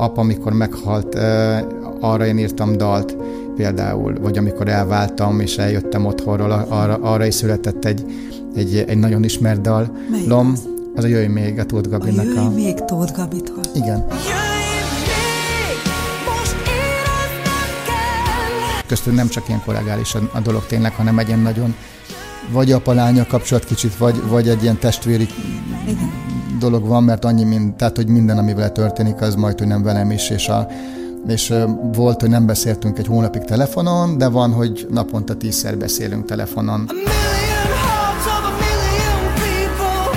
apa, amikor meghalt, arra én írtam dalt például, vagy amikor elváltam és eljöttem otthonról, arra is született egy nagyon ismert dal. Lom, az a Jöjj Még, a Tóth Gabinak. A Jöjj Még Tóth Gabitól. Igen. Köztük nem csak ilyen kollegális a dolog tényleg, hanem egy ilyen nagyon vagy apa-lánya kapcsolat kicsit, vagy egy ilyen testvéri dolog van, mert annyi tehát, hogy minden, ami vele történik, az majd, hogy nem velem is, és volt, hogy nem beszéltünk egy hónapig telefonon, de van, hogy naponta 10-szer beszélünk telefonon.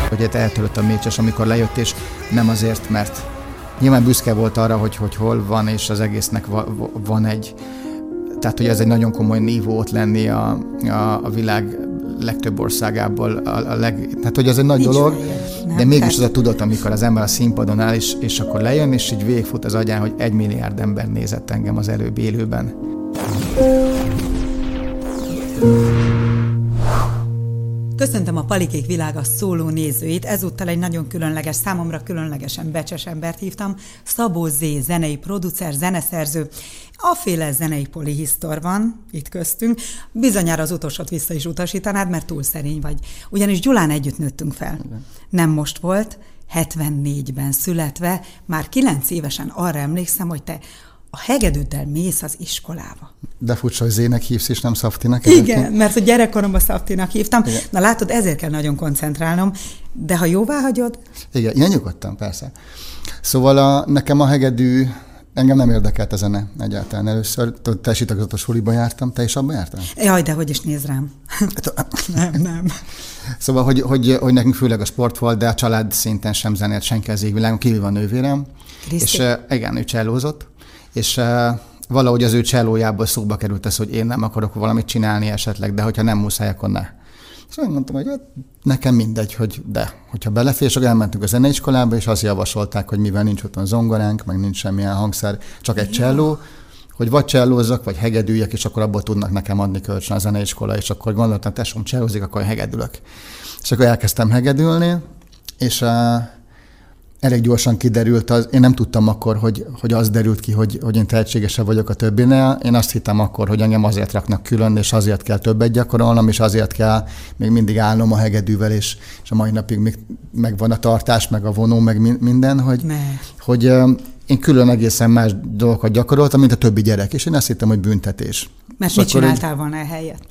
Hogy eltörött a mécses, amikor lejött, és nem azért, mert nyilván büszke volt arra, hogy hol van, és az egésznek van egy... Tehát, hogy ez egy nagyon komoly nívó ott lenni a világ legtöbb országából. Tehát, hogy ez egy nagy nincs dolog, nem, de mégis az a tudat, amikor az ember a színpadon áll, és akkor lejön, és így végfut az agyán, hogy 1 milliárd ember nézett engem az előbb élőben. Köszöntöm a Palikék Világa szóló nézőit. Ezúttal egy nagyon különleges, számomra különlegesen becses embert hívtam, Szabó Zé, zenei producer, zeneszerző. Aféle zenei polihisztor van itt köztünk. Bizonyára az utolsót vissza is utasítanád, mert túl szerény vagy. Ugyanis Gyulán együtt nőttünk fel. Nem most volt, 74-ben születve, már 9 évesen arra emlékszem, hogy te a hegedűddel mész az iskolába. De furcsa, hogy Zének hívsz, és nem Szaftinak. Igen, mert a gyerekkoromban Szaftinak hívtam. Igen. Na látod, ezért kell nagyon koncentrálnom, de ha jóvá hagyod... Igen, én nyugodtan, persze. Szóval nekem a hegedű... Engem nem érdekelt a zene egyáltalán. Először telsitagozatos suliban jártam, te is abban jártál? Jaj, de hogy is néz rám. Nem. Szóval, hogy nekünk főleg a sport volt, de a család szinten sem zenélt senki az égvilágon, kívül van nővérem. Kriszti. És igen, ő csellózott, és valahogy az ő csellójából szóba került az, hogy én nem akarok valamit csinálni esetleg, de hogyha nem muszáj, akkor ne. Szóval mondtam, hogy nekem mindegy, hogyha belefér, és akkor elmentünk a zeneiskolába, és azt javasolták, hogy mivel nincs otthon zongoránk, meg nincs semmilyen hangszer, csak egy cselló, hogy vagy csellózzak, vagy hegedüljek, és akkor abból tudnak nekem adni kölcsön a zeneiskola, és akkor gondoltam, tesóm csellózik, akkor hegedülök. És akkor elkezdtem hegedülni, és elég gyorsan kiderült, én nem tudtam akkor, hogy az derült ki, hogy én tehetségesebb vagyok a többinél. Én azt hittem akkor, hogy engem azért raknak külön, és azért kell többet gyakorolnom, és azért kell még mindig állnom a hegedűvel, és a mai napig még megvan a tartás, meg a vonó, meg minden, hogy én külön egészen más dolgokat gyakoroltam, mint a többi gyerek, és én azt hittem, hogy büntetés. Mert mit csináltál volna ehelyett?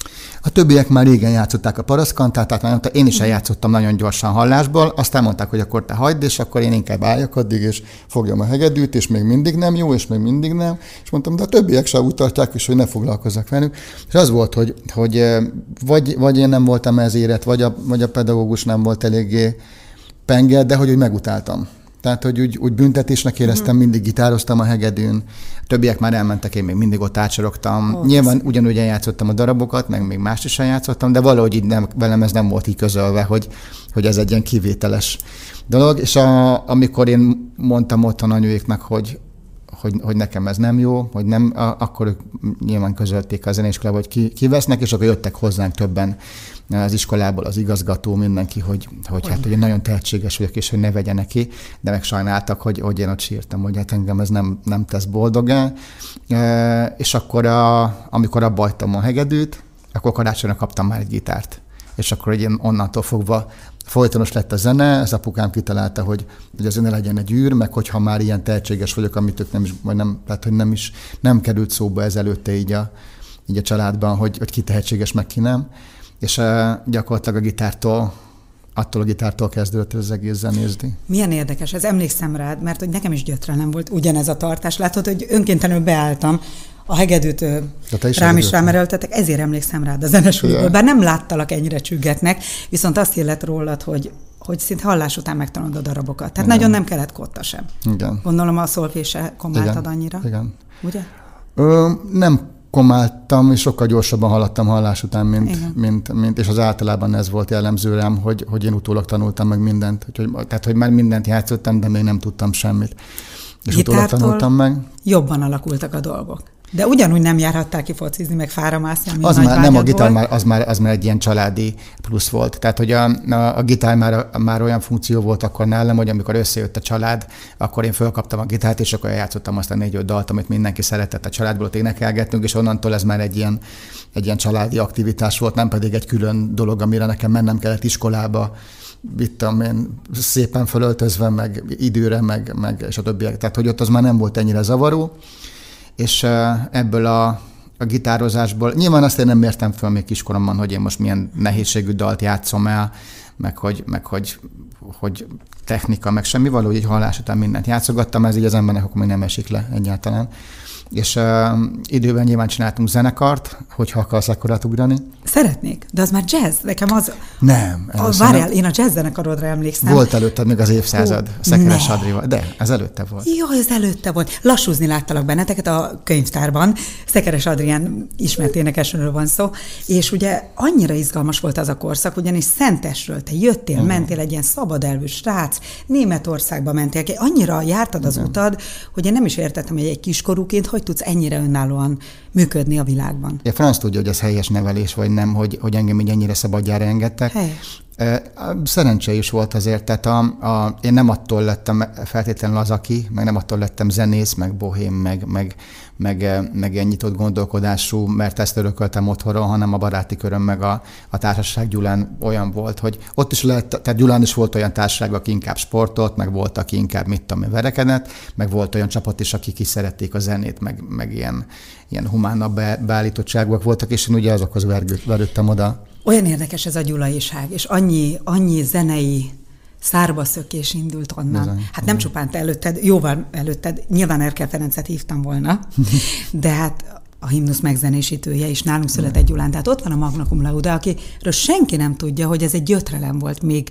A többiek már régen játszották a paraszkantát, tehát én is eljátszottam nagyon gyorsan hallásból, aztán mondták, hogy akkor te hagyd, és akkor én inkább álljak addig, és fogjam a hegedűt, és még mindig nem jó, és még mindig nem. És mondtam, de a többiek sem úgy tartják, és hogy ne foglalkozzak velük. És az volt, hogy vagy én nem voltam ezért, vagy a pedagógus nem volt eléggé penge, de hogy megutáltam. Tehát, hogy úgy büntetésnek éreztem, mindig gitároztam a hegedűn, a többiek már elmentek, én még mindig ott ácsorogtam. Nyilván ugyanúgy eljátszottam a darabokat, meg még mást is eljátszottam, de valahogy így velem ez nem volt így közölve, hogy ez egy ilyen kivételes dolog. És amikor én mondtam otthon anyuéknak, hogy nekem ez nem jó, hogy nem, akkor ők nyilván közölték a zeneiskolába, hogy kivesznek, és akkor jöttek hozzánk többen az iskolából, az igazgató, mindenki, hogy én nagyon tehetséges vagyok, és hogy ne vegyenek ki, de meg sajnáltak, hogy én ott sírtam, hogy hát engem ez nem tesz boldogán. És akkor, amikor abba hagytam a hegedűt, akkor karácsonyra kaptam már egy gitárt. És akkor én onnantól fogva folytonos lett a zene, az apukám kitalálta, hogy az ne legyen egy űr, meg hogyha már ilyen tehetséges vagyok, amit ők nem is, vagy nem, tehát, hogy nem került szóba ezelőtte így a családban, hogy ki tehetséges, meg ki nem. És gyakorlatilag attól a gitártól kezdődött az egész zenészdi. Milyen érdekes, ez emlékszem rád, mert hogy nekem is gyötrelem volt ugyanez a tartás. Látod, hogy önkéntelenül beálltam, a hegedűt rám is rámereltetek, ezért emlékszem rád a zenesúlyból. Bár nem láttalak ennyire csüggetnek, viszont azt illett rólad, hogy szinte hallás után megtanulod a darabokat. Tehát igen. Nagyon nem kellett kotta sem. Igen. Gondolom a szolfét se komáltad annyira. Igen. Ugye? Nem komáltam, és sokkal gyorsabban haladtam hallás után, mint és az általában ez volt jellemző rám, hogy én utólag tanultam meg mindent. Tehát, hogy már mindent játszottam, de még nem tudtam semmit. És utólag tanultam meg. Jobban alakultak a dolgok. de ugyanúgy nem járhattál ki focizni, meg fára mászni, ami az már nem a gitár, már, az már egy ilyen családi plusz volt. Tehát, hogy a gitár már olyan funkció volt akkor nálam, hogy amikor összejött a család, akkor én fölkaptam a gitárt, és akkor játszottam azt a 4-5 dalt, amit mindenki szeretett a családból, ott énekelgettünk, és onnantól ez már egy ilyen családi aktivitás volt, nem pedig egy külön dolog, amire nekem mennem kellett iskolába, vittem én szépen fölöltözve, meg időre, meg és a többiek. Tehát, hogy ott az már nem volt ennyire zavaró, és ebből a gitározásból, nyilván azt én nem értem föl még kiskoromban, hogy én most milyen nehézségű dalt játszom el, meg hogy technika, meg semmi, valahogy egy hallás után mindent játszogattam, ez így az embernek akkor még nem esik le egyáltalán. És időben nyilván csináltunk zenekart, hogyha akarsz akkor átugrani. Szeretnék, de az már jazz, nekem az... Nem. Várjál, én a jazz zenekarodra emlékszem. Volt előtted még az évszázad, a Szekeres Adrival, de ez előtte volt. Jó, ez előtte volt. Lassúzni láttalak benneteket a könyvtárban, Szekeres Adrián ismert énekesről van szó, és ugye annyira izgalmas volt az a korszak, ugyanis Szentesről te jöttél, mentél egy ilyen szabadelvű srác, Németországba mentél ki, annyira jártad az utad, hogy én nem is értettem, hogy egy kiskorúként hogy tudsz ennyire önállóan működni a világban. A franc tudja, hogy ez helyes nevelés, vagy nem, hogy engem így ennyire szabadjára engedtek. Helyes. Szerencse is volt azért, tehát én nem attól lettem feltétlenül az, aki, meg nem attól lettem zenész, meg bohém, meg ilyen nyitott gondolkodású, mert ezt örököltem otthonról, hanem a baráti köröm, meg a társaság Gyulán olyan volt, hogy ott is lett, tehát Gyulán is volt olyan társaság, aki inkább sportolt, meg volt, aki inkább mit tudom, verekedett, meg volt olyan csapat is, akik is szerették a zenét, meg ilyen humánabb beállítottságúak voltak, és én ugye azokhoz verődtem oda. Olyan érdekes ez a gyulaiság, és annyi zenei szárbaszökés indult onnan. Hát nem csupán te előtted, jóval előtted, nyilván Erkel Ferencet hívtam volna, de hát a himnusz megzenésítője is nálunk született Gyulán. Tehát ott van a Magna Cum Laude, akiről senki nem tudja, hogy ez egy gyötrelem volt, még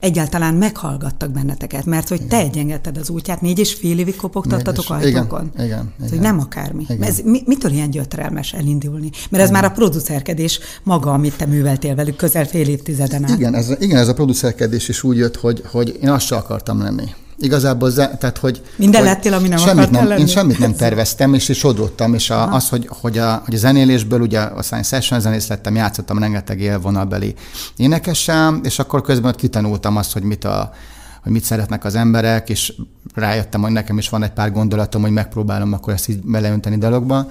egyáltalán meghallgattak benneteket, mert hogy te egyengedted az útját, 4,5 évig kopogtattatok ajtókon. Igen. Hogy nem akármi. Ez, mitől ilyen gyötrelmes elindulni? Mert ez már a producerkedés maga, amit te műveltél velük közel fél évtizeden át. Igen, ez a producerkedés is úgy jött, hogy én azt sem akartam lenni. Igazából, tehát, hogy... Minden lettél, ami nem akartál lenni. Én semmit nem terveztem, és sodródtam, és az, hogy a zenélésből, ugye a session zenész lettem, játszottam rengeteg élvonalbeli énekessel, és akkor közben kitanultam azt, hogy mit szeretnek az emberek, és rájöttem, hogy nekem is van egy pár gondolatom, hogy megpróbálom akkor ezt így beleönteni dalokba,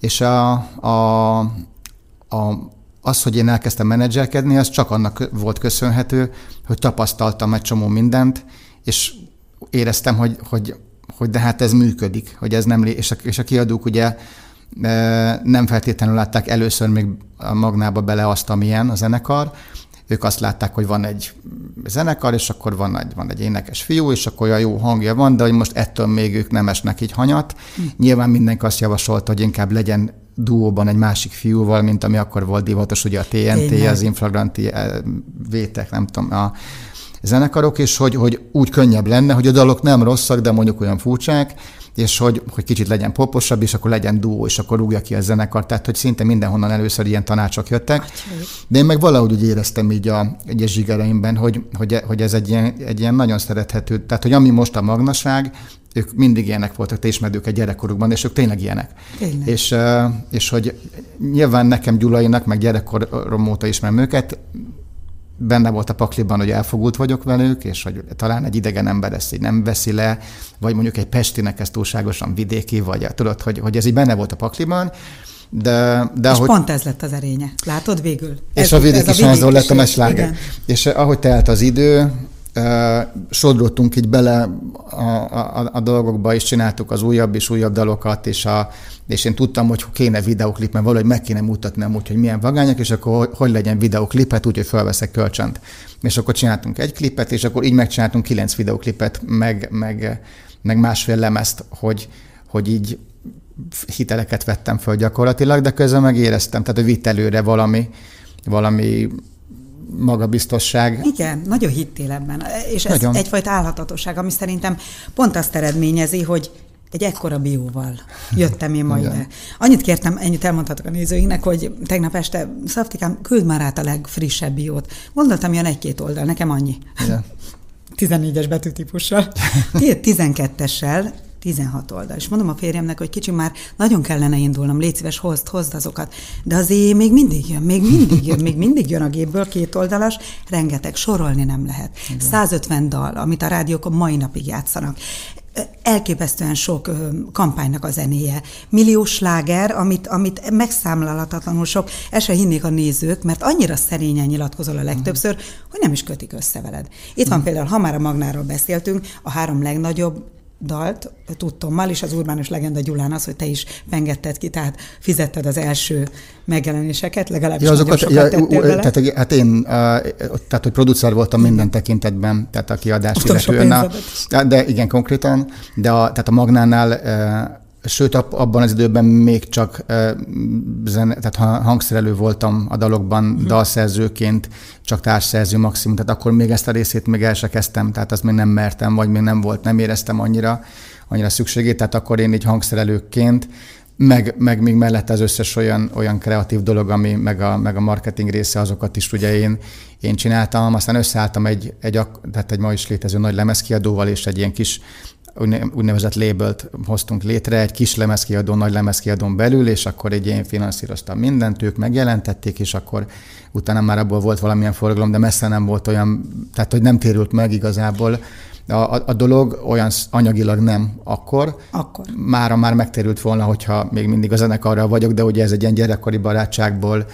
és az, hogy én elkezdtem menedzselkedni, az csak annak volt köszönhető, hogy tapasztaltam egy csomó mindent, és éreztem, hogy de hát ez működik, hogy ez nem, és a kiadók ugye nem feltétlenül látták először még a Magnába bele azt, amilyen a zenekar. Ők azt látták, hogy van egy zenekar, és akkor van egy énekes fiú, és akkor olyan jó hangja van, de hogy most ettől még ők nem esnek így hanyat. Nyilván mindenki azt javasolta, hogy inkább legyen duóban egy másik fiúval, mint ami akkor volt divatos, ugye a TNT, az infragranti vétek, nem tudom, a zenekarok, és hogy úgy könnyebb lenne, hogy a dalok nem rosszak, de mondjuk olyan furcsák, és hogy kicsit legyen poposabb, és akkor legyen duó, és akkor rúgja ki a zenekar. Tehát, hogy szinte mindenhonnan először ilyen tanácsok jöttek. De én meg valahogy úgy éreztem így a zsigereimben, hogy ez egy ilyen nagyon szerethető, tehát, hogy ami most a magnaság, ők mindig ilyenek voltak, te ismered őket gyerekkorukban, és ők tényleg ilyenek. Tényleg. És hogy nyilván nekem Gyulainak, meg gyerekkorom óta ismerem őket, benne volt a pakliban, hogy elfogult vagyok velük, és hogy talán egy idegen ember ezt így nem veszi le, vagy mondjuk egy pestinek ez túlságosan vidéki, vagy tudod, hogy ez így benne volt a pakliban, de és ahogy... pont ez lett az erénye. Látod végül? És a vidéki sánzol lett a mesláger. És ahogy telt az idő, sodródtunk így bele a dolgokba, és csináltuk az újabb és újabb dalokat, és én tudtam, hogy kéne videóklip, mert valahogy meg kéne mutatni amúgy, hogy milyen vagányak, és akkor hogy legyen videóklipet, úgyhogy felveszek kölcsönt. És akkor csináltunk egy klipet, és akkor így megcsináltunk 9 videóklipet, meg 1,5 lemezt, hogy így hiteleket vettem föl gyakorlatilag, de közben megéreztem, tehát hogy vitt előre valami magabiztosság. Igen, nagyon hittél ebben. És ez egyfajta álhatatosság, ami szerintem pont azt eredményezi, hogy egy ekkora bióval jöttem én ma ide. Annyit kértem, ennyit elmondhatok a nézőinknek, hogy tegnap este, Szaftikám, küld már át a legfrissebb biót. Gondoltam, jön 1-2 oldal, nekem annyi. 14-es betűtípussal. 12-essel 16 oldal. És mondom a férjemnek, hogy kicsi, már nagyon kellene indulnom, légy szíves, hozd azokat. De azért még mindig jön a gépből, két oldalas, rengeteg, sorolni nem lehet. Igen. 150 dal, amit a rádiók a mai napig játszanak. Elképesztően sok kampánynak a zenéje. Milliós sláger, amit megszámlálhatatlanul sok, el se hinnék a nézők, mert annyira szerényen nyilatkozol a legtöbbször, hogy nem is kötik össze veled. Itt van például, ha már a Magnáról beszéltünk, a 3 legnagyobb dalt tudtommal, és az urbánus legenda Gyulán az, hogy te is pengetted ki, tehát fizetted az első megjelenéseket, legalábbis ja, azokat, nagyon sokat tettél vele. Tehát, hát én, tehát, hogy producer voltam minden tekintetben, tehát a kiadás illetően. De igen, konkrétan, de tehát a Magnánál, sőt, abban az időben még csak tehát hangszerelő voltam a dalokban, dalszerzőként, csak társszerző maximum, tehát akkor még ezt a részét még el se kezdtem, tehát azt még nem mertem, vagy még nem volt, nem éreztem annyira szükségét, tehát akkor én így hangszerelőként, meg még mellett az összes olyan kreatív dolog, ami meg a marketing része, azokat is ugye én csináltam, aztán összeálltam egy ma is létező nagy lemezkiadóval, és egy ilyen kis úgynevezett labelt hoztunk létre, egy kis lemezkiadó, nagy lemezkiadón belül, és akkor így én finanszíroztam mindent, ők megjelentették, és akkor utána már abból volt valamilyen forgalom, de messze nem volt olyan, tehát hogy nem térült meg igazából a dolog, olyan anyagilag nem akkor. Mára már megtérült volna, hogyha még mindig a zenekarral vagyok, de ugye ez egy ilyen gyerekkori barátságból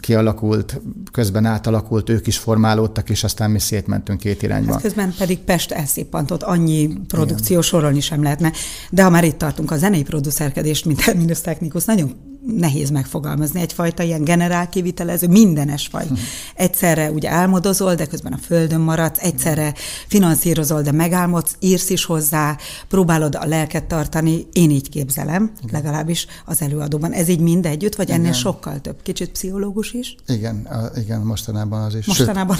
kialakult, közben átalakult, ők is formálódtak, és aztán mi szétmentünk két irányba. Hát közben pedig Pest elszippantott, annyi produkció sorolni sem lehetne. De ha már itt tartunk, a zenei producerkedést, mint terminus technicus, nagyon nehéz megfogalmazni, egyfajta ilyen generálkivitelező, mindenes vagy. Egyszerre ugye álmodozol, de közben a földön maradsz, egyszerre finanszírozol, de megálmodsz, írsz is hozzá, próbálod a lelket tartani, én így képzelem, legalábbis az előadóban. Ez így mind együtt, vagy ennél sokkal több? Kicsit pszichológus is? Igen, mostanában az is.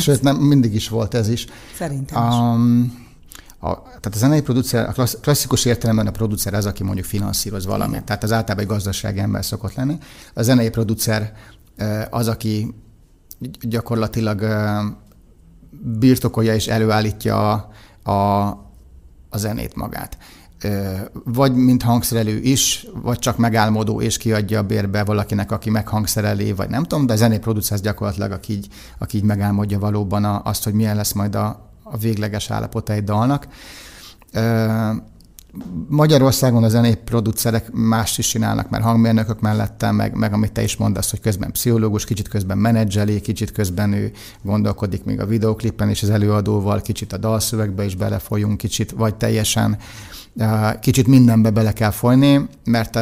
Sőt, nem, mindig is volt ez is. Szerintem is. Tehát a zenei producer, a klasszikus értelemben a producer az, aki mondjuk finanszíroz valamit. Igen. Tehát az általában egy gazdasági ember szokott lenni. A zenei producer az, aki gyakorlatilag birtokolja és előállítja a zenét magát. Vagy mint hangszerelő is, vagy csak megálmodó és kiadja a bérbe valakinek, aki meghangszereli, vagy nem tudom, de a zenei producer gyakorlatilag, aki így megálmodja valóban azt, hogy milyen lesz majd a végleges állapota egy dalnak. Magyarországon a zenei producerek mást is csinálnak, mert hangmérnökök mellettem, meg amit te is mondasz, hogy közben pszichológus, kicsit közben menedzseli, kicsit közben ő gondolkodik még a videóklippen és az előadóval, kicsit a dalszövegbe is belefolyunk, kicsit vagy teljesen, kicsit mindenbe bele kell folyni, mert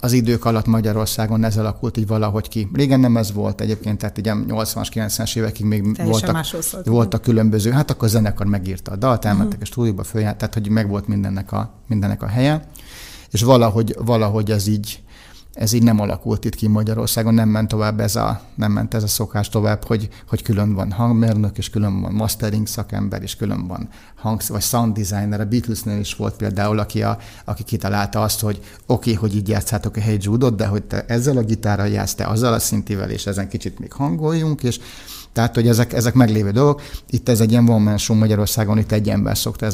az idők alatt Magyarországon ez alakult így valahogy ki. Régen nem ez volt egyébként, tehát ugye 80-as, 90-es évekig még voltak különböző, hát akkor a zenekar megírta a dalt, elmentek a stúdióba, följárt, tehát hogy megvolt mindennek a helye, és valahogy ez így nem alakult itt ki Magyarországon, nem ment ez a szokás tovább, hogy külön van hangmérnök, és külön van mastering szakember, és külön van vagy sound designer. A Beatlesnél is volt például, aki kitalálta azt, hogy oké, hogy így játszátok a Hey Jude-ot, de hogy te ezzel a gitárral játsz, te azzal a szintivel, és ezen kicsit még hangoljunk, és tehát, hogy ezek meglévő dolgok. Itt ez egy ilyen one man show Magyarországon, itt egy ember szokta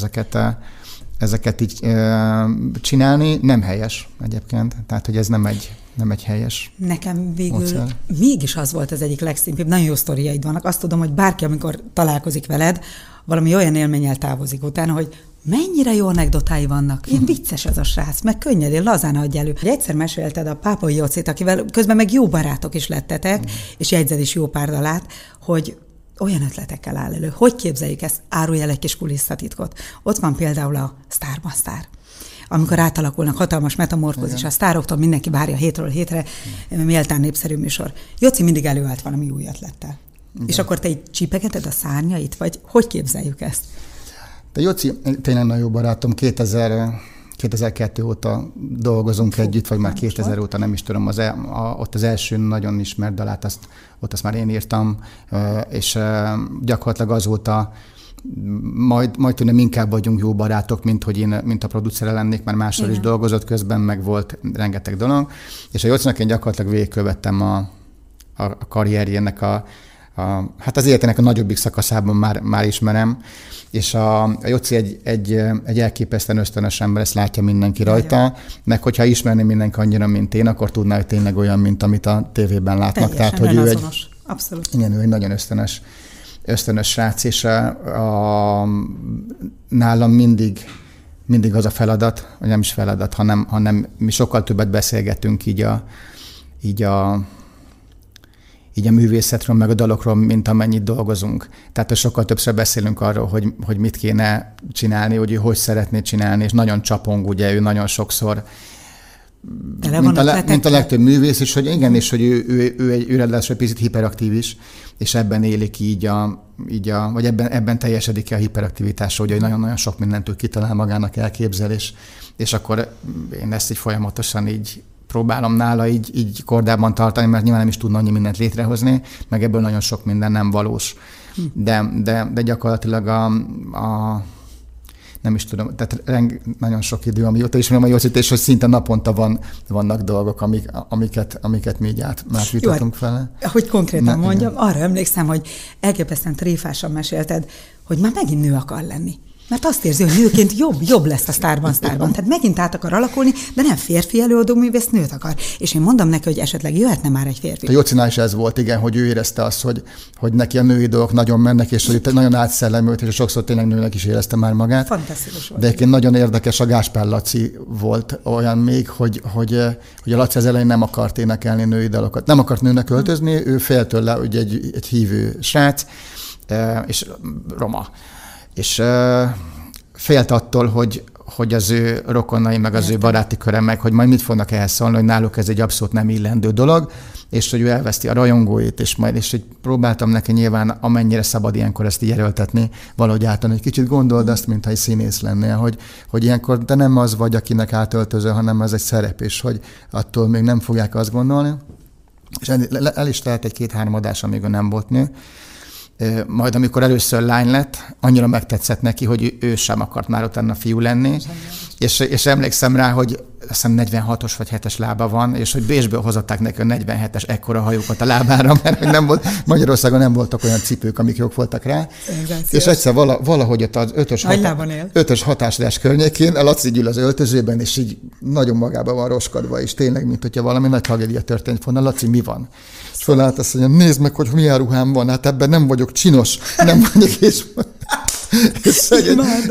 ezeket így csinálni, nem helyes egyébként. Tehát, hogy ez nem egy helyes. Nekem végül módszer. Mégis az volt az egyik legszimpibb, nagyon jó sztoriaid vannak. Azt tudom, hogy bárki, amikor találkozik veled, valami olyan élménnyel távozik utána, hogy mennyire jó anekdotái vannak. Én vicces ez a srác, meg könnyedén, lazán adj elő. Egyszer mesélted a Pápai Jocit, akivel közben meg jó barátok is lettetek, és jegyzed is jó pár dalát, hogy olyan ötletekkel áll elő. Hogy képzeljük ezt? Árulj el egy kis kulisszatitkot. Ott van például a Star by Star, amikor átalakulnak, hatalmas metamorfózis a sztároktól, mindenki várja hétről hétre, méltán népszerű műsor. Joci mindig előállt valami új ötlettel. Igen. És akkor te így csípegeted a szárnyait, vagy hogy képzeljük ezt? De Joci tényleg nagyon jó barátom, 2002 óta dolgozunk együtt, vagy már 2000 óta, nem is tudom, ott az első nagyon ismert dalát, azt már én írtam, és gyakorlatilag azóta majd tűnöm inkább vagyunk jó barátok, mint hogy én, mint a producere lennék, mert mással is dolgozott közben, meg volt rengeteg dolog, és a Jocinak én gyakorlatilag végigkövettem a karrierjének a hát az életének a nagyobbik szakaszában már ismerem, és a Joci egy elképesztően ösztönös ember, ezt látja mindenki rajta, meg hogyha ismerné mindenki annyira, mint én, akkor tudná, hogy tényleg olyan, mint amit a tévében látnak. Teljesen, tehát, hogy ő azonos. Abszolút. Igen, ő egy nagyon ösztönös srác, és nálam mindig az a feladat, vagy nem is feladat, hanem mi sokkal többet beszélgetünk így a művészetről, meg a dalokról, mint amennyit dolgozunk. Tehát sokkal többször beszélünk arról, hogy mit kéne csinálni, hogy ő hogy szeretné csinálni, és nagyon csapong, ugye, ő nagyon sokszor, mint a legtöbb művész, és hogy igen, és hogy ő ráadásul egy picit hiperaktív is, és ebben élik vagy ebben teljesedik ki a hiperaktivitása, hogy nagyon-nagyon sok mindentől kitalál magának, elképzel, és akkor én ezt így folyamatosan így próbálom nála így kordában tartani, mert nyilván nem is tudna annyi mindent létrehozni, meg ebből nagyon sok minden nem valós. De gyakorlatilag nem is tudom, tehát nagyon sok idő, amióta ismerem a Józsit, és hogy szinte naponta vannak dolgok, amiket mi így át már jutottunk vele. Hogy konkrétan mondjam, arra emlékszem, hogy elképesztően tréfásan mesélted, hogy már megint nő akar lenni. Mert azt érzi, hogy nőként jobb lesz a Starban. Tehát megint át akar alakulni, de nem férfi előadó művész, nőt akar. És én mondom neki, hogy esetleg jöhetne már egy férfi. A Jocinál is ez volt, igen, hogy ő érezte azt, hogy neki a női dolgok nagyon mennek, és hogy nagyon átszellemült, és sokszor tényleg nőnek is érezte már magát. Fantasztikus volt. De egyébként nagyon érdekes, a Gáspár Laci volt olyan még, hogy a Laci az elején nem akart énekelni női dalokat. Nem akart nőnek öltözni, ő fél tőle, ugye egy hívő srác, és roma. És félt attól, hogy az ő rokonai, meg az ő baráti köre, meg hogy majd mit fognak ehhez szólni, hogy náluk ez egy abszolút nem illendő dolog, és hogy ő elveszti a rajongóit, és hogy próbáltam neki nyilván, amennyire szabad ilyenkor ezt így erőltetni, valahogy általán egy kicsit gondold azt, mintha egy színész lennél, hogy ilyenkor te nem az vagy, akinek átöltözöl, hanem ez egy szerep, és hogy attól még nem fogják azt gondolni. És el is telt egy-két-három adás, amíg nem volt nő. Majd amikor először lány lett, annyira megtetszett neki, hogy ő sem akart már utána fiú lenni, és emlékszem rá, hogy azt hiszem 46-os vagy 7-es lába van, és hogy Bécsből hozatták neki a 47-es ekkora hajókat a lábára, mert nem volt, Magyarországon nem voltak olyan cipők, amik jók voltak rá. Szenzációs. És egyszer valahogy ott az 5-ös hatásrás környékén a Laci gyűl az öltözőben, és így nagyon magában van roskadva, és tényleg, mint hogyha valami nagy tragédia történt volna. Laci, mi van? És fölállt azt mondja, nézd meg, hogy milyen ruhám van, hát ebben nem vagyok csinos, nem vagyok és...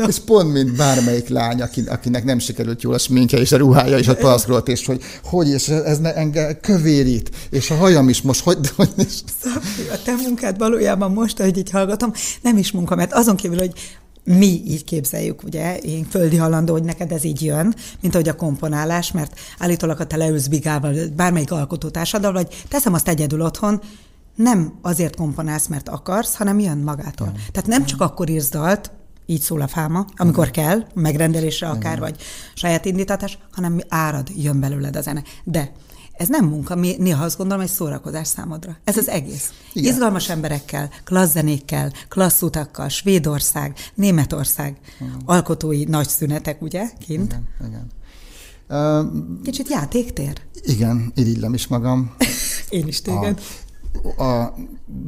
és pont mint bármelyik lány, akinek nem sikerült jól a sminkje és a ruhája és a palaszkolt, és hogy és ez engem kövérít, és a hajam is most hogy és... A te munkád valójában most, ahogy így hallgatom, nem is munka, mert azon kívül, hogy mi így képzeljük, ugye, én földi halandó, hogy neked ez így jön, mint ahogy a komponálás, mert állítólag, ha te leülsz bigával, bármelyik alkotótársaddal, vagy teszem azt egyedül otthon, nem azért komponálsz, mert akarsz, hanem jön magától. Igen. Tehát nem csak akkor írsz dalt, így szól a fáma, amikor igen, kell, megrendelésre akár, igen, vagy saját indítatás, hanem árad jön belőled a zene. De ez nem munka, néha azt gondolom, hogy szórakozás számodra. Ez az egész. Igen. Izgalmas emberekkel, klassz zenékkel, klassz utakkal, Svédország, Németország, igen, alkotói nagy szünetek, ugye, kint? Igen, igen. Kicsit játéktér. Igen, irigylem is magam. Én is téged.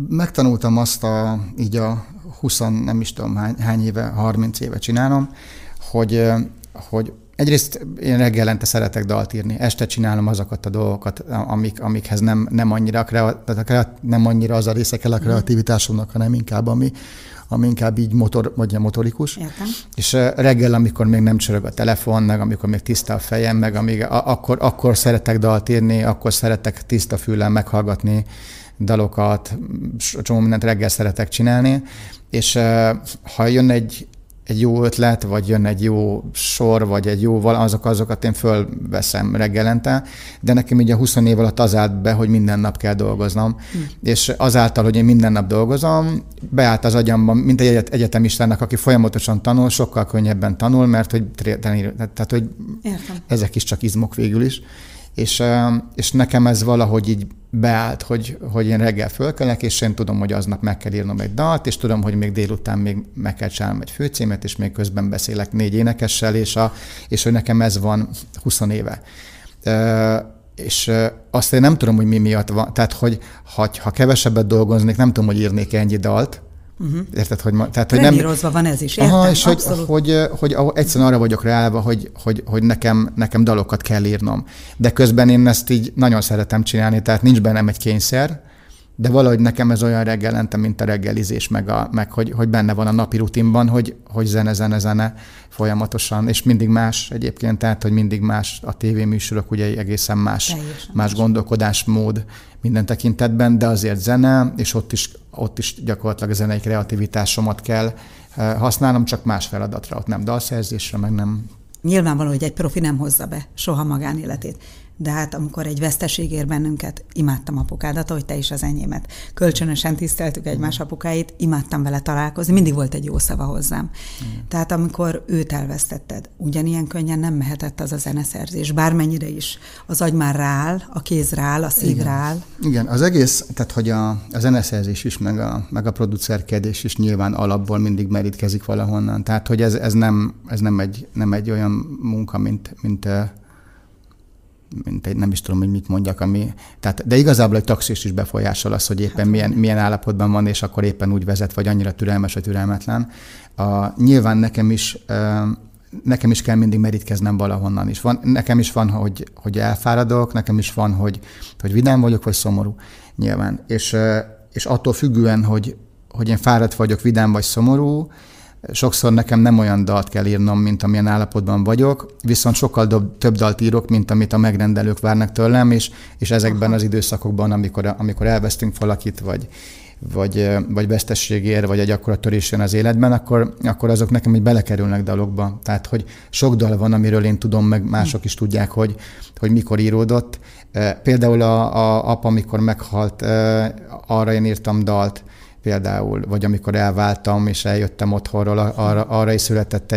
Megtanultam azt így a 20, nem is tudom hány éve, 30 éve csinálom, hogy egyrészt én reggelente szeretek dalt írni, este csinálom azokat a dolgokat, amikhez nem annyira az a része kell a kreativitásomnak, hanem inkább ami inkább így motorikus. Értem. És reggel, amikor még nem csörög a telefon, meg amikor még tiszta a fejem, meg akkor szeretek dalt írni, akkor szeretek tiszta füllel meghallgatni dalokat, csomó mindent reggel szeretek csinálni, és ha jön egy jó ötlet, vagy jön egy jó sor, vagy egy jó valami, azokat én fölveszem reggelente, de nekem így a 20 év alatt az állt be, hogy minden nap kell dolgoznom. És azáltal, hogy én minden nap dolgozom, beállt az agyamban, mint egy egyetemistának, aki folyamatosan tanul, sokkal könnyebben tanul, mert hogy, tehát, hogy ezek is csak izmok végül is. És nekem ez valahogy így beállt, hogy én reggel fölkelek, és én tudom, hogy aznap meg kell írnom egy dalt, és tudom, hogy még délután még meg kell csinálnom egy főcímet, és még közben beszélek 4 énekessel, és hogy nekem ez van 20 éve. És azt én nem tudom, hogy mi miatt van. Tehát, hogy ha kevesebbet dolgoznék, nem tudom, hogy írnék ennyi dalt. Uh-huh. Érted, hogy, tehát, hogy nem... Renírozva van ez is, értem, aha, és hogy egyszerűen arra vagyok ráállva, hogy nekem dalokat kell írnom. De közben én ezt így nagyon szeretem csinálni, tehát nincs bennem egy kényszer, de valahogy nekem ez olyan reggelente, mint a reggelizés, meg hogy benne van a napi rutinban, hogy zene folyamatosan, és mindig más egyébként, tehát, hogy mindig más a tévéműsorok, ugye egészen más gondolkodásmód minden tekintetben, de azért zene, és ott is gyakorlatilag a zenei kreativitásomat kell használnom, csak más feladatra, ott nem dalszerzésre, meg nem... Nyilvánvaló, hogy egy profi nem hozza be soha magánéletét. De hát amikor egy veszteség ér bennünket, imádtam apukádat, ahogy te is az enyémet. Kölcsönösen tiszteltük egymás apukáit, imádtam vele találkozni, mindig volt egy jó szava hozzám. Igen. Tehát amikor őt elvesztetted, ugyanilyen könnyen nem mehetett az a zeneszerzés, bármennyire is. Az agy már rááll, a kéz rááll, a szív Igen. rááll. Igen, az egész, tehát hogy a zeneszerzés is, meg a producerkedés is nyilván alapból mindig merítkezik valahonnan. Tehát hogy ez nem egy olyan munka, mint egy, nem is tudom, hogy mit mondjak, ami... Tehát, de igazából egy taxis is befolyásol az, hogy éppen milyen állapotban van, és akkor éppen úgy vezet, vagy annyira türelmes, vagy türelmetlen. Nyilván nekem is kell mindig merítkeznem valahonnan is. Nekem is van, hogy elfáradok, nekem is van, hogy vidám vagyok, vagy szomorú. Nyilván. És attól függően, hogy én fáradt vagyok, vidám vagy szomorú, sokszor nekem nem olyan dalt kell írnom, mint amilyen állapotban vagyok, viszont sokkal több dalt írok, mint amit a megrendelők várnak tőlem, és ezekben az időszakokban, amikor elvesztünk valakit, vagy vesztességért, vagy egy akkora törés jön az életben, akkor azok nekem így belekerülnek dalokba. Tehát, hogy sok dal van, amiről én tudom, meg mások is tudják, hogy mikor íródott. Például a apa, amikor meghalt, arra én írtam dalt, például, vagy amikor elváltam és eljöttem otthonról, arra is született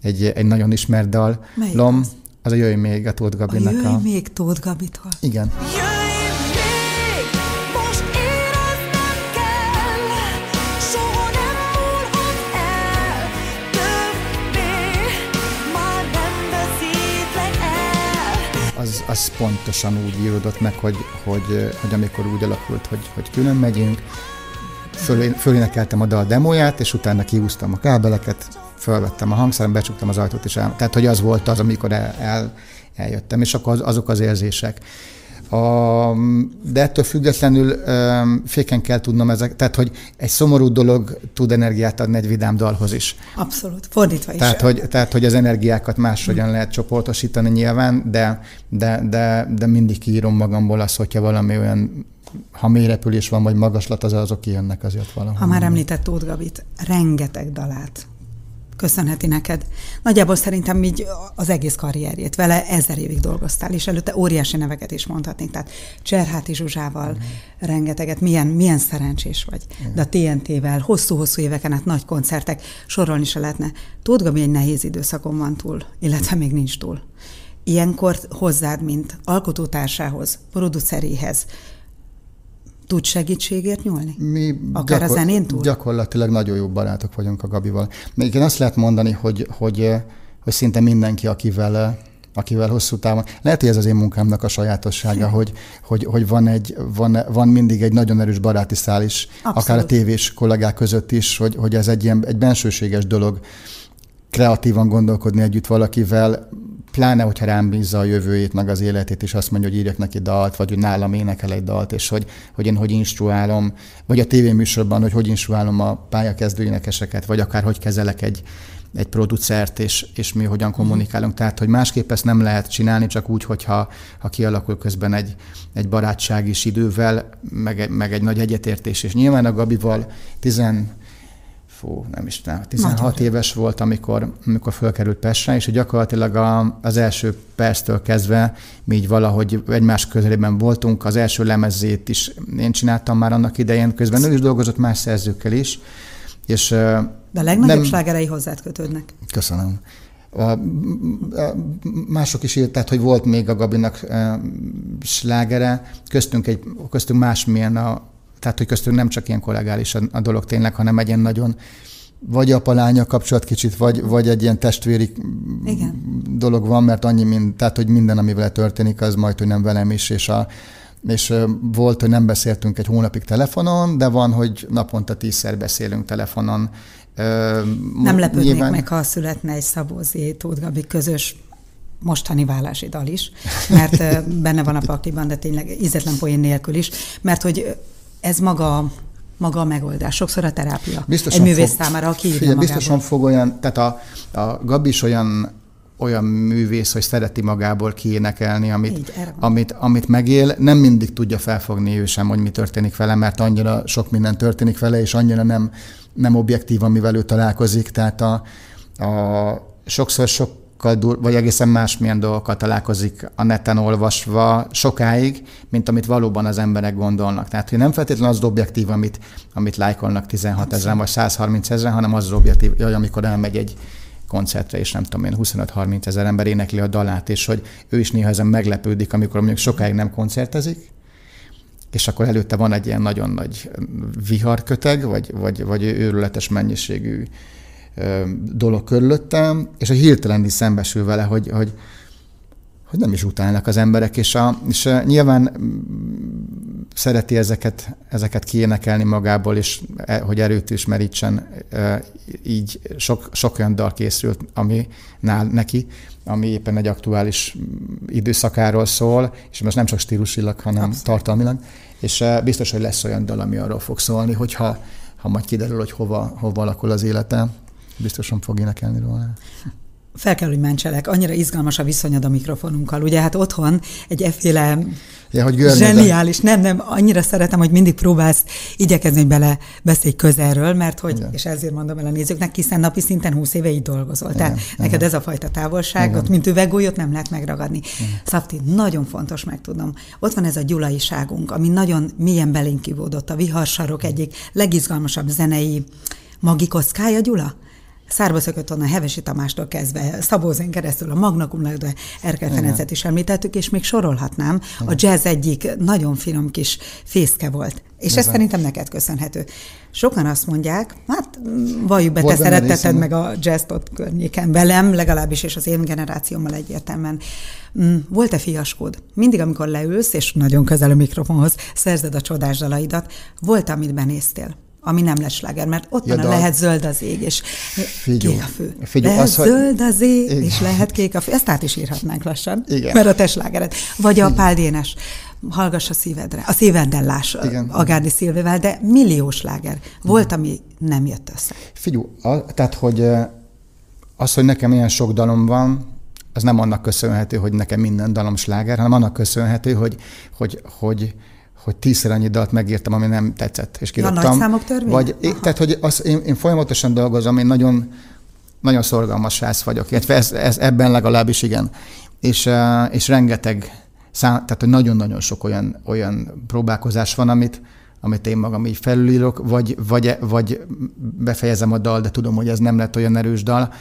egy nagyon ismert dal. Melyik Lom, az a Jöjj Még, a Tóth Gabinak. Jöjj Még Tóth Gabitól. Igen. Jöjj még, most éreznem kell, soha nem múlhat el, többé már nem veszítlek el. Az pontosan úgy íródott meg, hogy amikor úgy alakult, hogy külön megyünk, fölénekeltem a dal demóját, és utána kihúztam a kábeleket, fölvettem a hangszeren, becsuktam az ajtót, és tehát, hogy az volt az, amikor eljöttem, és akkor azok az érzések. De ettől függetlenül féken kell tudnom ezek, tehát, hogy egy szomorú dolog tud energiát adni egy vidám dalhoz is. Abszolút, fordítva is. Tehát, hogy az energiákat máshogyan lehet csoportosítani nyilván, de mindig kiírom magamból azt, hogyha valami olyan, ha mély repülés van, vagy magaslat, azok kijönnek azért valahol. Ha már említett Tóth Gabit, rengeteg dalát köszönheti neked. Nagyjából szerintem így az egész karrierjét. Vele 1000 évig dolgoztál, és előtte óriási neveket is mondhatnék. Tehát Cserháti Zsuzsával rengeteget. Milyen szerencsés vagy. Igen. De a TNT-vel hosszú-hosszú éveken át nagy koncertek, sorolni se lehetne. Tóth Gabi egy nehéz időszakon van túl, illetve még nincs túl. Ilyenkor hozzád, mint alkotótársához, produceréhez, tud segítségért nyúlni? Mi akár a zenén túl? Gyakorlatilag nagyon jó barátok vagyunk a Gabival. Még én azt lehet mondani, hogy szinte mindenki, akivel hosszú távon... Lehet, hogy ez az én munkámnak a sajátossága, hogy van mindig egy nagyon erős baráti szál is, Abszolút. Akár a tévés kollégák között is, hogy ez egy ilyen egy bensőséges dolog, kreatívan gondolkodni együtt valakivel, pláne, hogyha rám bízza a jövőjét, meg az életét, és azt mondja, hogy írjak neki dalt, vagy hogy nálam énekel egy dalt, és hogy én hogy instruálom, vagy a tévéműsorban, hogy instruálom a pályakezdő énekeseket, vagy akár hogy kezelek egy producert, és mi hogyan kommunikálunk. Tehát, hogy másképp ezt nem lehet csinálni, csak úgy, hogyha kialakul közben egy barátság is idővel, meg egy nagy egyetértés. És nyilván a Gabival 16 éves volt, amikor fölkerült Pestre, és gyakorlatilag az első perctől kezdve mi így valahogy egymás közelében voltunk. Az első lemezét is én csináltam már annak idején, közben ő is dolgozott más szerzőkkel is. És de a legnagyobb slágerei hozzád kötődnek. Köszönöm. Mások is írták, hogy volt még a Gabinak slágere, köztünk másmilyen tehát, hogy köztünk nem csak ilyen kollegális a dolog tényleg, hanem egy ilyen nagyon vagy apa-lánya kapcsolat kicsit, vagy egy ilyen testvéri dolog van, mert annyi, tehát hogy minden, ami vele történik, az majd, hogy nem velem is, és volt, hogy nem beszéltünk egy hónapig telefonon, de van, hogy naponta 10-szer beszélünk telefonon. Nem lepődnék meg, ha születne egy Szabó Zé, Tóth Gabi közös mostani vállási dal is, mert benne van a pakliban, de tényleg ízetlen poén nélkül is, mert hogy ez maga a megoldás, sokszor a terápia. Biztosan egy művész számára, aki írja magából. Biztosan fog olyan, tehát a Gabi is olyan művész, hogy szereti magából kiénekelni, amit megél. Nem mindig tudja felfogni ő sem, hogy mi történik vele, mert annyira sok minden történik vele, és annyira nem objektív, amivel ő találkozik. Tehát sokszor vagy egészen másmilyen dolgokat találkozik a neten olvasva sokáig, mint amit valóban az emberek gondolnak. Tehát hogy nem feltétlenül az objektív, amit lájkolnak 16 000 vagy 130 000, hanem az objektív, amikor elmegy egy koncertre, és nem tudom én, 25-30 000 ember énekli a dalát, és hogy ő is néha ezen meglepődik, amikor mondjuk sokáig nem koncertezik, és akkor előtte van egy ilyen nagyon nagy viharköteg, vagy őrületes mennyiségű dolog körülöttem, és a hirtelen is szembesül vele, hogy nem is utálnak az emberek, és nyilván szereti ezeket kiénekelni magából, és hogy erőt ismerítsen, így sok olyan dal készült, ami neki, ami éppen egy aktuális időszakáról szól, és most nem csak stílusilag, hanem tartalmilag, és biztos, hogy lesz olyan dal, ami arról fog szólni, hogyha majd kiderül, hogy hova alakul az élete, biztosan fog énekelni róla. Fel kell, hogy mentselek. Annyira izgalmas a viszonyod a mikrofonunkkal. Ugye hát otthon egy efféle zseniális, nem, annyira szeretem, hogy mindig próbálsz igyekezni, hogy bele beszélj közelről, mert hogy, igen. És ezért mondom el a nézőknek, hiszen napi szinten 20 éve így dolgozol. Igen, tehát igen. Neked ez a fajta távolság, ott, mint üveggolyót nem lehet megragadni. Szafti, nagyon fontos megtudnom. Ott van ez a gyulaiságunk, ami nagyon mélyen belénk kivódott, a Viharsarok egyik legizgalmasabb zenei magikockája, Gyula? Szárba szökött onnan Hevesi Tamástól kezdve, Szabó Zén keresztül, a Magna Cum Laude, Erkel Ferencet is említettük, és még sorolhatnám, a jazz egyik nagyon finom kis fészke volt. És ez szerintem neked köszönhető. Sokan azt mondják, hát valljuk be, te szeretteted meg a jazzot környéken velem, legalábbis, és az én generációmmal egyértelműen. Volt-e fiaskód? Mindig, amikor leülsz, és nagyon közel a mikrofonhoz szerzed a csodás dalaidat, volt, amit benéztél? Ami nem lesz sláger, mert ott van, lehet zöld az ég, és kék a fű. Lehet zöld az ég, és lehet kék a fű. Ezt át is írhatnánk lassan, mert a te slágered. Vagy a Pál Dénes, Hallgass a szívedre, a szíveddel láss, Agárdi Szilvével, de millió sláger. Volt, ami nem jött össze. Figyelj, tehát hogy az, hogy nekem ilyen sok dalom van, az nem annak köszönhető, hogy nekem minden dalom sláger, hanem annak köszönhető, hogy 10-szer annyi dalt megírtam, ami nem tetszett, és kiraktam. Nagy számok törvény? Tehát, hogy én folyamatosan dolgozom, én nagyon, nagyon szorgalmas srác vagyok. Ebben legalábbis igen. És rengeteg tehát hogy nagyon-nagyon sok olyan próbálkozás van, amit én magam így felülírok, vagy befejezem a dal, de tudom, hogy ez nem lett olyan erős dal.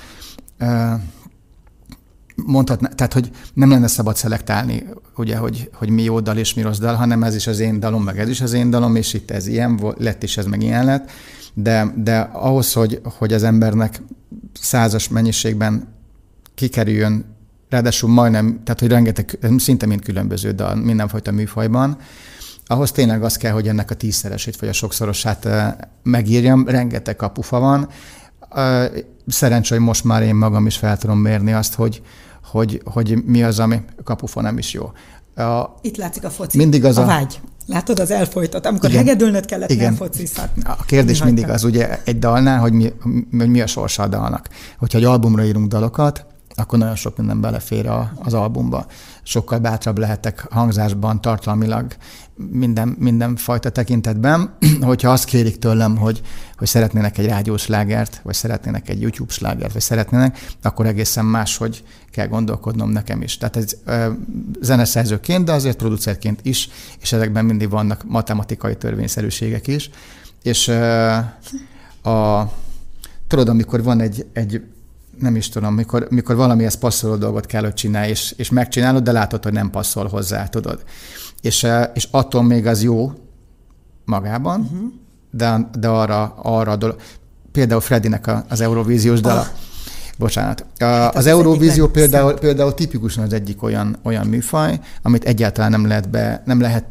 Tehát, hogy nem lenne szabad szelektálni, ugye, hogy mi jó dal és mi rossz dal, hanem ez is az én dalom, meg ez is az én dalom, és itt ez ilyen lett, és ez meg ilyen lett. De ahhoz, hogy az embernek százas mennyiségben kikerüljön, ráadásul majdnem, tehát, hogy rengeteg, szinte mind különböző dal, mindenfajta műfajban, ahhoz tényleg az kell, hogy ennek a 10-szeresét, vagy a sokszorosát megírjam, rengeteg kapufa van. Szerencsé, hogy most már én magam is fel tudom mérni azt, hogy mi az, ami kapufa nem is jó. Itt látszik a foci, mindig az a vágy. Látod, az elfolytott. Amikor hegedülnöd kellett, nem fociszhatni. A kérdés mindig az ugye egy dalnál, hogy mi a sorsa a dalnak. Hogyha egy albumra írunk dalokat, akkor nagyon sok minden belefér az albumba. Sokkal bátrabb lehetek hangzásban, tartalmilag, mindenfajta tekintetben. Hogyha azt kérik tőlem, hogy szeretnének egy rádióslágert, vagy szeretnének egy YouTube slágert, vagy szeretnének, akkor egészen máshogy kell gondolkodnom nekem is. Tehát ez zeneszerzőként, de azért producerként is, és ezekben mindig vannak matematikai törvényszerűségek is. És tudod, amikor van egy nem is tudom, mikor valamihez passzoló dolgot kell, hogy csinálj, és megcsinálod, de látod, hogy nem passzol hozzá, tudod. És attól még az jó magában, de arra a dolog. Például Freddynek az Eurovíziós dala. Bocsánat. Az Eurovízió például tipikusan az egyik olyan műfaj, amit egyáltalán nem lehet,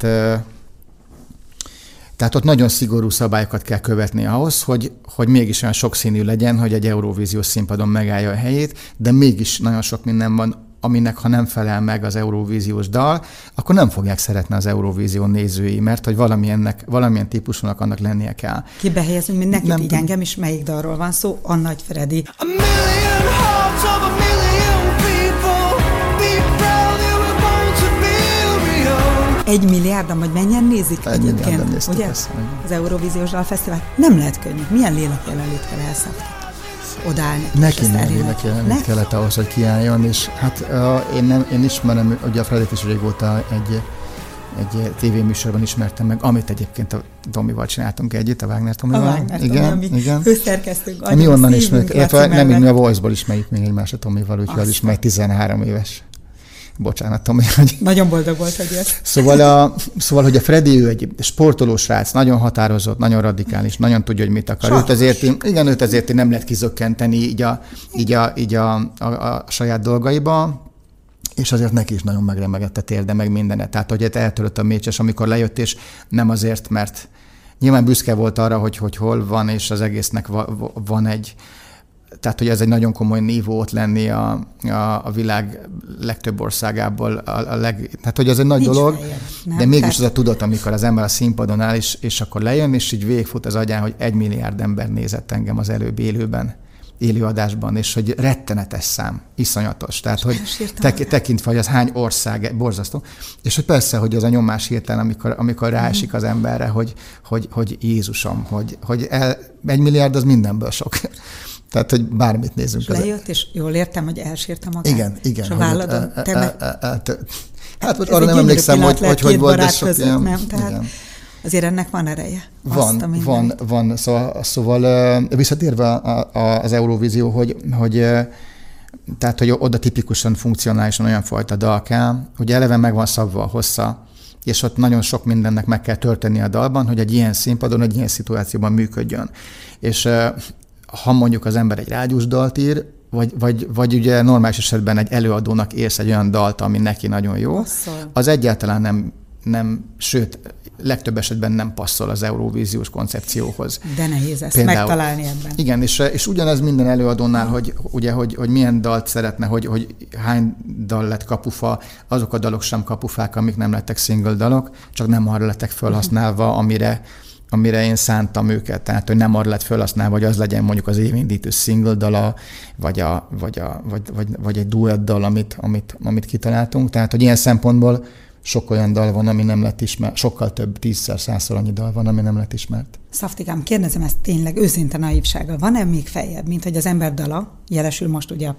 tehát ott nagyon szigorú szabályokat kell követni ahhoz, hogy mégis olyan sokszínű legyen, hogy egy Eurovíziós színpadon megállja a helyét, de mégis nagyon sok minden van, aminek ha nem felel meg az Eurovíziós dal, akkor nem fogják szeretni az Eurovízió nézői, mert hogy valamilyen típusúnak annak lennie kell. Kibehelyezni mindenkit, így engem is, melyik dalról van szó, a Nagy Freddy. Egy milliárdan, vagy mennyien nézik egyébként, ugye? Az Eurovíziós Dalfesztivál nem lehet könnyű. Milyen lélek jelenlét kell elszakítani? Odállni. Neki lélek jelenlét kellett ahhoz, hogy kiálljon, és hát én ismerem, ugye a Freddyt is régóta egy tévéműsorban ismertem meg, amit egyébként a Domival csináltunk együtt, a Wagner Tomival. A Wagner Tomival, mi szerkesztünk. Mi onnan ismerjük, illetve nem így, mi a Voice-ból ismerjük még egymást a Tomival, úgyhogy az ismerjük 13 éves. Bocsánat, Tomi, hogy... Nagyon boldog volt, hogy jött. Szóval, hogy a Freddy, ő egy sportoló srác, nagyon határozott, nagyon radikális, nagyon tudja, hogy mit akar. Őt azért nem lehet kizökkenteni így a saját dolgaiba, és azért neki is nagyon megremegett a térde, meg mindenet. Tehát, hogy eltörött a mécses, amikor lejött, és nem azért, mert nyilván büszke volt arra, hogy hol van, és az egésznek van egy... Tehát, hogy ez egy nagyon komoly nívó ott lenni a világ legtöbb országából. Tehát, hogy az egy nagy nincs dolog, feljön, de mégis az a tudat, amikor az ember a színpadon áll, és akkor lejön, és így végfut az agyán, hogy 1 milliárd ember nézett engem az előbb élőben, élőadásban, és hogy rettenetes szám, iszonyatos. Tehát, hogy tekintve, hogy az hány ország, borzasztó. És hogy persze, hogy az a nyomás hirtelen, amikor ráesik az emberre, hogy Jézusom, hogy 1 milliárd az mindenből sok. Tehát, hogy bármit nézünk. És lejött, és jól értem, hogy elsírta magát. Igen. És a válladon hát arra nem emlékszem, hogy volt, de sok között, ilyen. Nem? Tehát igen. Azért ennek van ereje. Van. Szóval visszatérve az Eurovízió, hogy tehát, hogy oda tipikusan funkcionálisan olyan fajta dal kell, hogy eleve meg van szabva a hossza, és ott nagyon sok mindennek meg kell történni a dalban, hogy egy ilyen színpadon, egy ilyen szituációban működjön. És ha mondjuk az ember egy rádiós dalt ír, vagy ugye normális esetben egy előadónak érsz egy olyan dalt, ami neki nagyon jó, passzol. Az egyáltalán nem, sőt, legtöbb esetben nem passzol az Eurovíziós koncepcióhoz. De nehéz ezt megtalálni ebben. Igen, és ugyanez minden előadónál, hogy ugye, hogy milyen dalt szeretne, hogy hány dal lett kapufa, azok a dalok sem kapufák, amik nem lettek single dalok, csak nem arra lettek felhasználva, amire én szántam őket, tehát, hogy nem arra lett felhasználva, hogy az legyen mondjuk az évindítő single dala, vagy egy duett dal, amit kitaláltunk. Tehát, hogy ilyen szempontból sok olyan dal van, ami nem lett ismert, sokkal több, 10-100-szor annyi dal van, ami nem lett ismert. Szaftikám, kérdezem ezt tényleg őszinte naívsággal. Van-e még feljebb, mint hogy az ember dala, jelesül most ugye a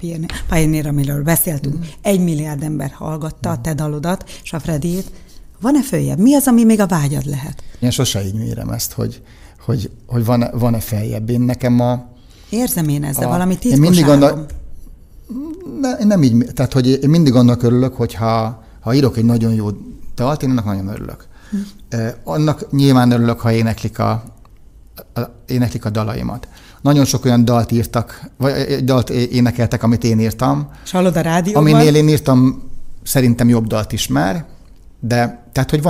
Pioneer, amiről beszéltünk, 1 milliárd ember hallgatta a te dalodat, és a Freddyt. Van-e följebb? Mi az, ami még a vágyad lehet? Én sose így mérem ezt, hogy van-e följebb. Én nekem érzem én ezzel valami titkosságom. Nem így, tehát, hogy én mindig annak örülök, hogy ha írok egy nagyon jó dalt, én annak nagyon örülök. Annak nyilván örülök, ha éneklik a dalaimat. Nagyon sok olyan dalt írtak, vagy dalt énekeltek, amit én írtam. És hallod a rádióban? Aminél én írtam szerintem jobb dalt is már, de tehát, hogy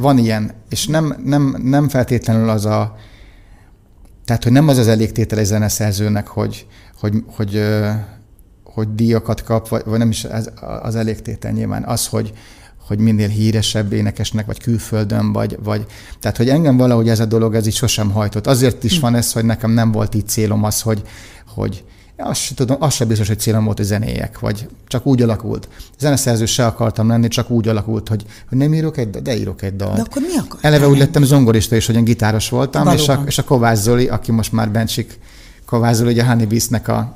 van ilyen, és nem feltétlenül az a... Tehát, hogy nem az az elégtétel egy zeneszerzőnek, hogy díjakat kap, vagy nem is az elégtétel nyilván. Az, hogy minél híresebb énekesnek, vagy külföldön, vagy... Tehát, hogy engem valahogy ez a dolog, ez így sosem hajtott. Azért is van ez, hogy nekem nem volt így célom az, hogy azt sem biztos, hogy célom volt, hogy zenéjek, vagy csak úgy alakult. Zeneszerző se akartam lenni, csak úgy alakult, hogy nem írok egy dalt, de írok egy dalt. De akkor mi akartál? Eleve úgy lettem zongorista is, hogy én gitáros voltam, és a Kovács Zoli, aki most már Bentsik Kovács Zoli, ugye a Honey Beast-nek a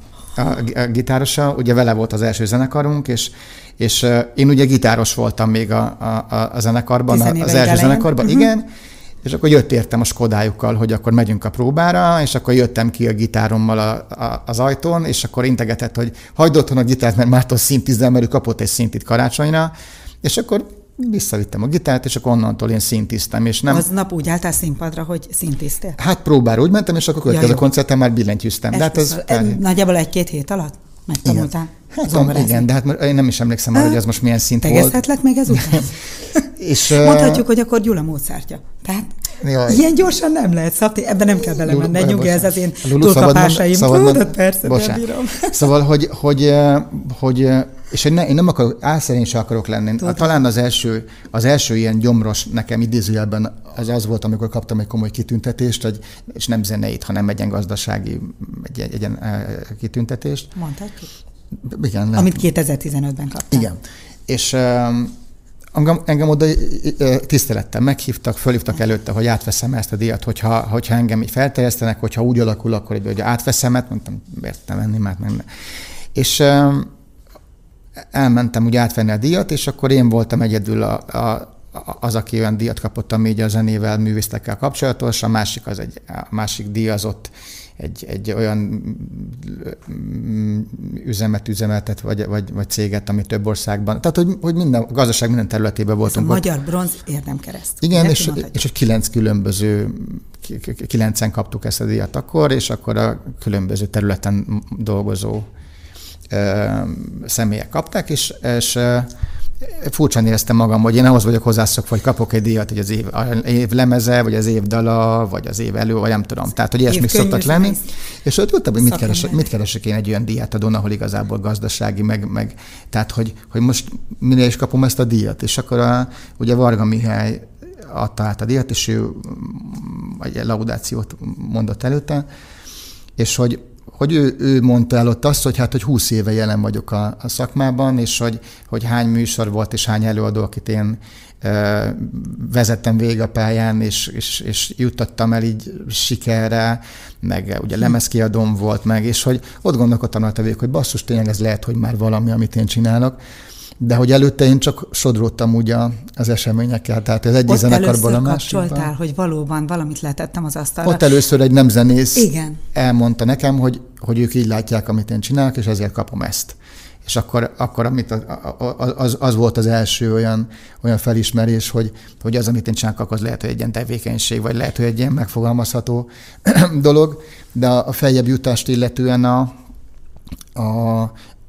gitárosa, ugye vele volt az első zenekarunk, és én ugye gitáros voltam még a zenekarban, az első zenekarban, igen, és akkor jött értem a Skodájukkal, hogy akkor megyünk a próbára, és akkor jöttem ki a gitárommal az ajtón, és akkor integetett, hogy hagyd otthon a gitárt, mert mától szintizzel, mert ő kapott egy szintit karácsonyra, és akkor visszavittem a gitárt, és akkor onnantól én szintiztem, és nem... Aznap úgy álltál színpadra, hogy szintiztél? Hát próbára úgy mentem, és akkor következő koncerten már billentyűztem. Nagyjából 1-2 hét alatt? Megtanultál? Hát, igen, de hát én nem is emlékszem már, hogy az most milyen szint volt. Tegezhetlek még ezután? És, mondhatjuk, hogy akkor Gyula Mózártja. Tehát jaj. Ilyen gyorsan nem lehet szabni, ebben nem kell belemenni, nyugi, ez az én túlkapásaim. Tudod, persze, nem bírom. Szóval, hogy és én nem akarok, álszerény sem akarok lenni. Tudod. Talán az első ilyen gyomros nekem idézőjelben az volt, amikor kaptam egy komoly kitüntetést, és nem zeneit, hanem egy ilyen gazdasági kitüntetést. Mondhatjuk? Igen. Amit 2015-ben kaptam. Igen. És... Engem oda tisztelettel meghívtak, fölhívtak előtte, hogy átveszem ezt a díjat, hogyha engem így felterjesztenek, hogyha úgy alakul, akkor hogy átveszemet, mondtam, értem venni, már meg ne. És elmentem úgy átvenni a díjat, és akkor én voltam egyedül az, aki olyan díjat kapott, ami így a zenével, művészekkel kapcsolatos, a másik díj az ott egy olyan üzemet üzemeltet, vagy céget, ami több országban. Tehát, hogy minden, a gazdaság minden területében voltunk. Ez a magyar bronz érdemkereszt. Igen, és 9 különböző, 9-en kaptuk ezt a díjat akkor, és akkor a különböző területen dolgozó személyek kapták, és furcsán éreztem magam, hogy én ahhoz vagyok hozzászokva, hogy kapok egy díjat, hogy az év lemeze, vagy az év dala, vagy az év elő, vagy nem tudom. Tehát, hogy ilyesmik szoktak lenni. És ott tudtam, hogy mit keresek én egy olyan díjat adón, ahol igazából gazdasági, meg tehát, hogy most mire is kapom ezt a díjat. És akkor ugye Varga Mihály adta át a díjat, és ő egy laudációt mondott előtte, és hogy ő mondta el ott azt, hogy 20 éve jelen vagyok a szakmában, és hogy hány műsor volt, és hány előadó, akit én vezettem végig a pályán, és juttattam el így sikerre, meg ugye lemezkiadóm volt meg, és hogy ott gondolkodtam a végig, hogy basszus, tényleg ez lehet, hogy már valami, amit én csinálok, de hogy előtte én csak sodródtam úgy az eseményekkel, tehát az egyik zenekarból a másikban. Ott először hogy valóban valamit letettem az asztalra. Ott először egy nem zenész elmondta nekem, hogy ők így látják, amit én csinálok, és ezért kapom ezt. És akkor amit az volt az első olyan felismerés, hogy az, amit én csinálok, az lehet, hogy egy ilyen tevékenység, vagy lehet, hogy egy ilyen megfogalmazható dolog, de a feljebb jutást illetően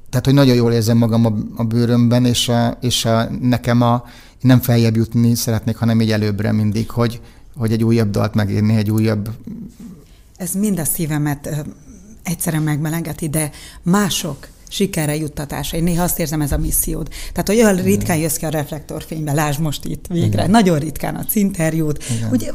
tehát, hogy nagyon jól érzem magam a bőrömben, és nekem nem feljebb jutni szeretnék, hanem így előbbre mindig, hogy egy újabb dalt megírni, egy újabb... Ez mind a szívemet egyszerűen megmelengeti, de mások sikerre juttatása. Én néha azt érzem, ez a missziód. Tehát, hogy olyan ritkán jössz ki a reflektorfénybe, lásd most itt végre. Igen. Nagyon ritkán a cinterjút. Ugye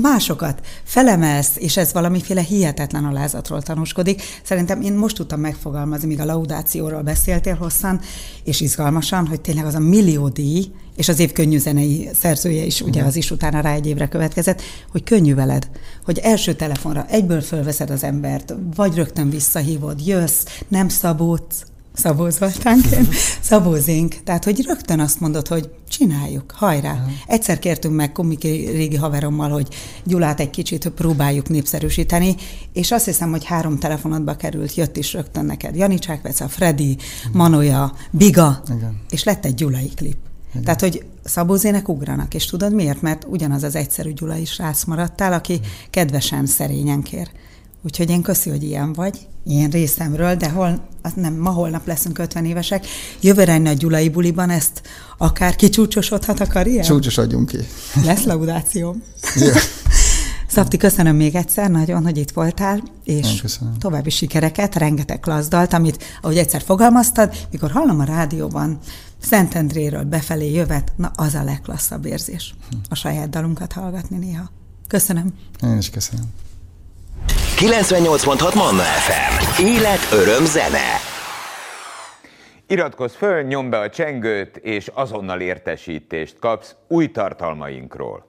másokat felemelsz, és ez valamiféle hihetetlen alázatról tanúskodik. Szerintem én most tudtam megfogalmazni, míg a laudációról beszéltél hosszan, és izgalmasan, hogy tényleg az a millió díj, és az év könnyű zenei szerzője is, ugye az is utána rá egy évre következett, hogy könnyű veled, hogy első telefonra egyből fölveszed az embert, vagy rögtön visszahívod, jössz, nem szabódsz, Szabó Zoltánként, Szabó Zénk. Tehát, hogy rögtön azt mondod, hogy csináljuk, hajrá. Egyszer kértünk meg komikai régi haverommal, hogy Gyulát egy kicsit próbáljuk népszerűsíteni, és azt hiszem, hogy 3 telefonodba került, jött is rögtön neked Jani Csákveca, Freddy, Manolya, Biga, és lett egy gyulai klip. Igen. Tehát, hogy Szabó Zének ugranak, és tudod miért? Mert ugyanaz az egyszerű gyulai srác maradtál, aki kedvesen, szerényen kér. Úgyhogy én köszi, hogy ilyen vagy, ilyen részemről, de holnap leszünk 50 évesek, jövőre egy nagy gyulai buliban ezt akár kicsúcsosodhat a karrier? Csúcsosodjunk ki. Lesz laudációm. Szabti, köszönöm még egyszer nagyon, hogy itt voltál, és további sikereket, rengeteg klassz dalt, amit, ahogy egyszer fogalmaztad, mikor hallom a rádióban, Szentendréről befelé jövet, na az a legklasszabb érzés. A saját dalunkat hallgatni néha. Köszönöm. Én is köszönöm. 98.6 Manna FM. Élet, öröm, zene. Iratkozz föl, nyomd be a csengőt, és azonnal értesítést kapsz új tartalmainkról.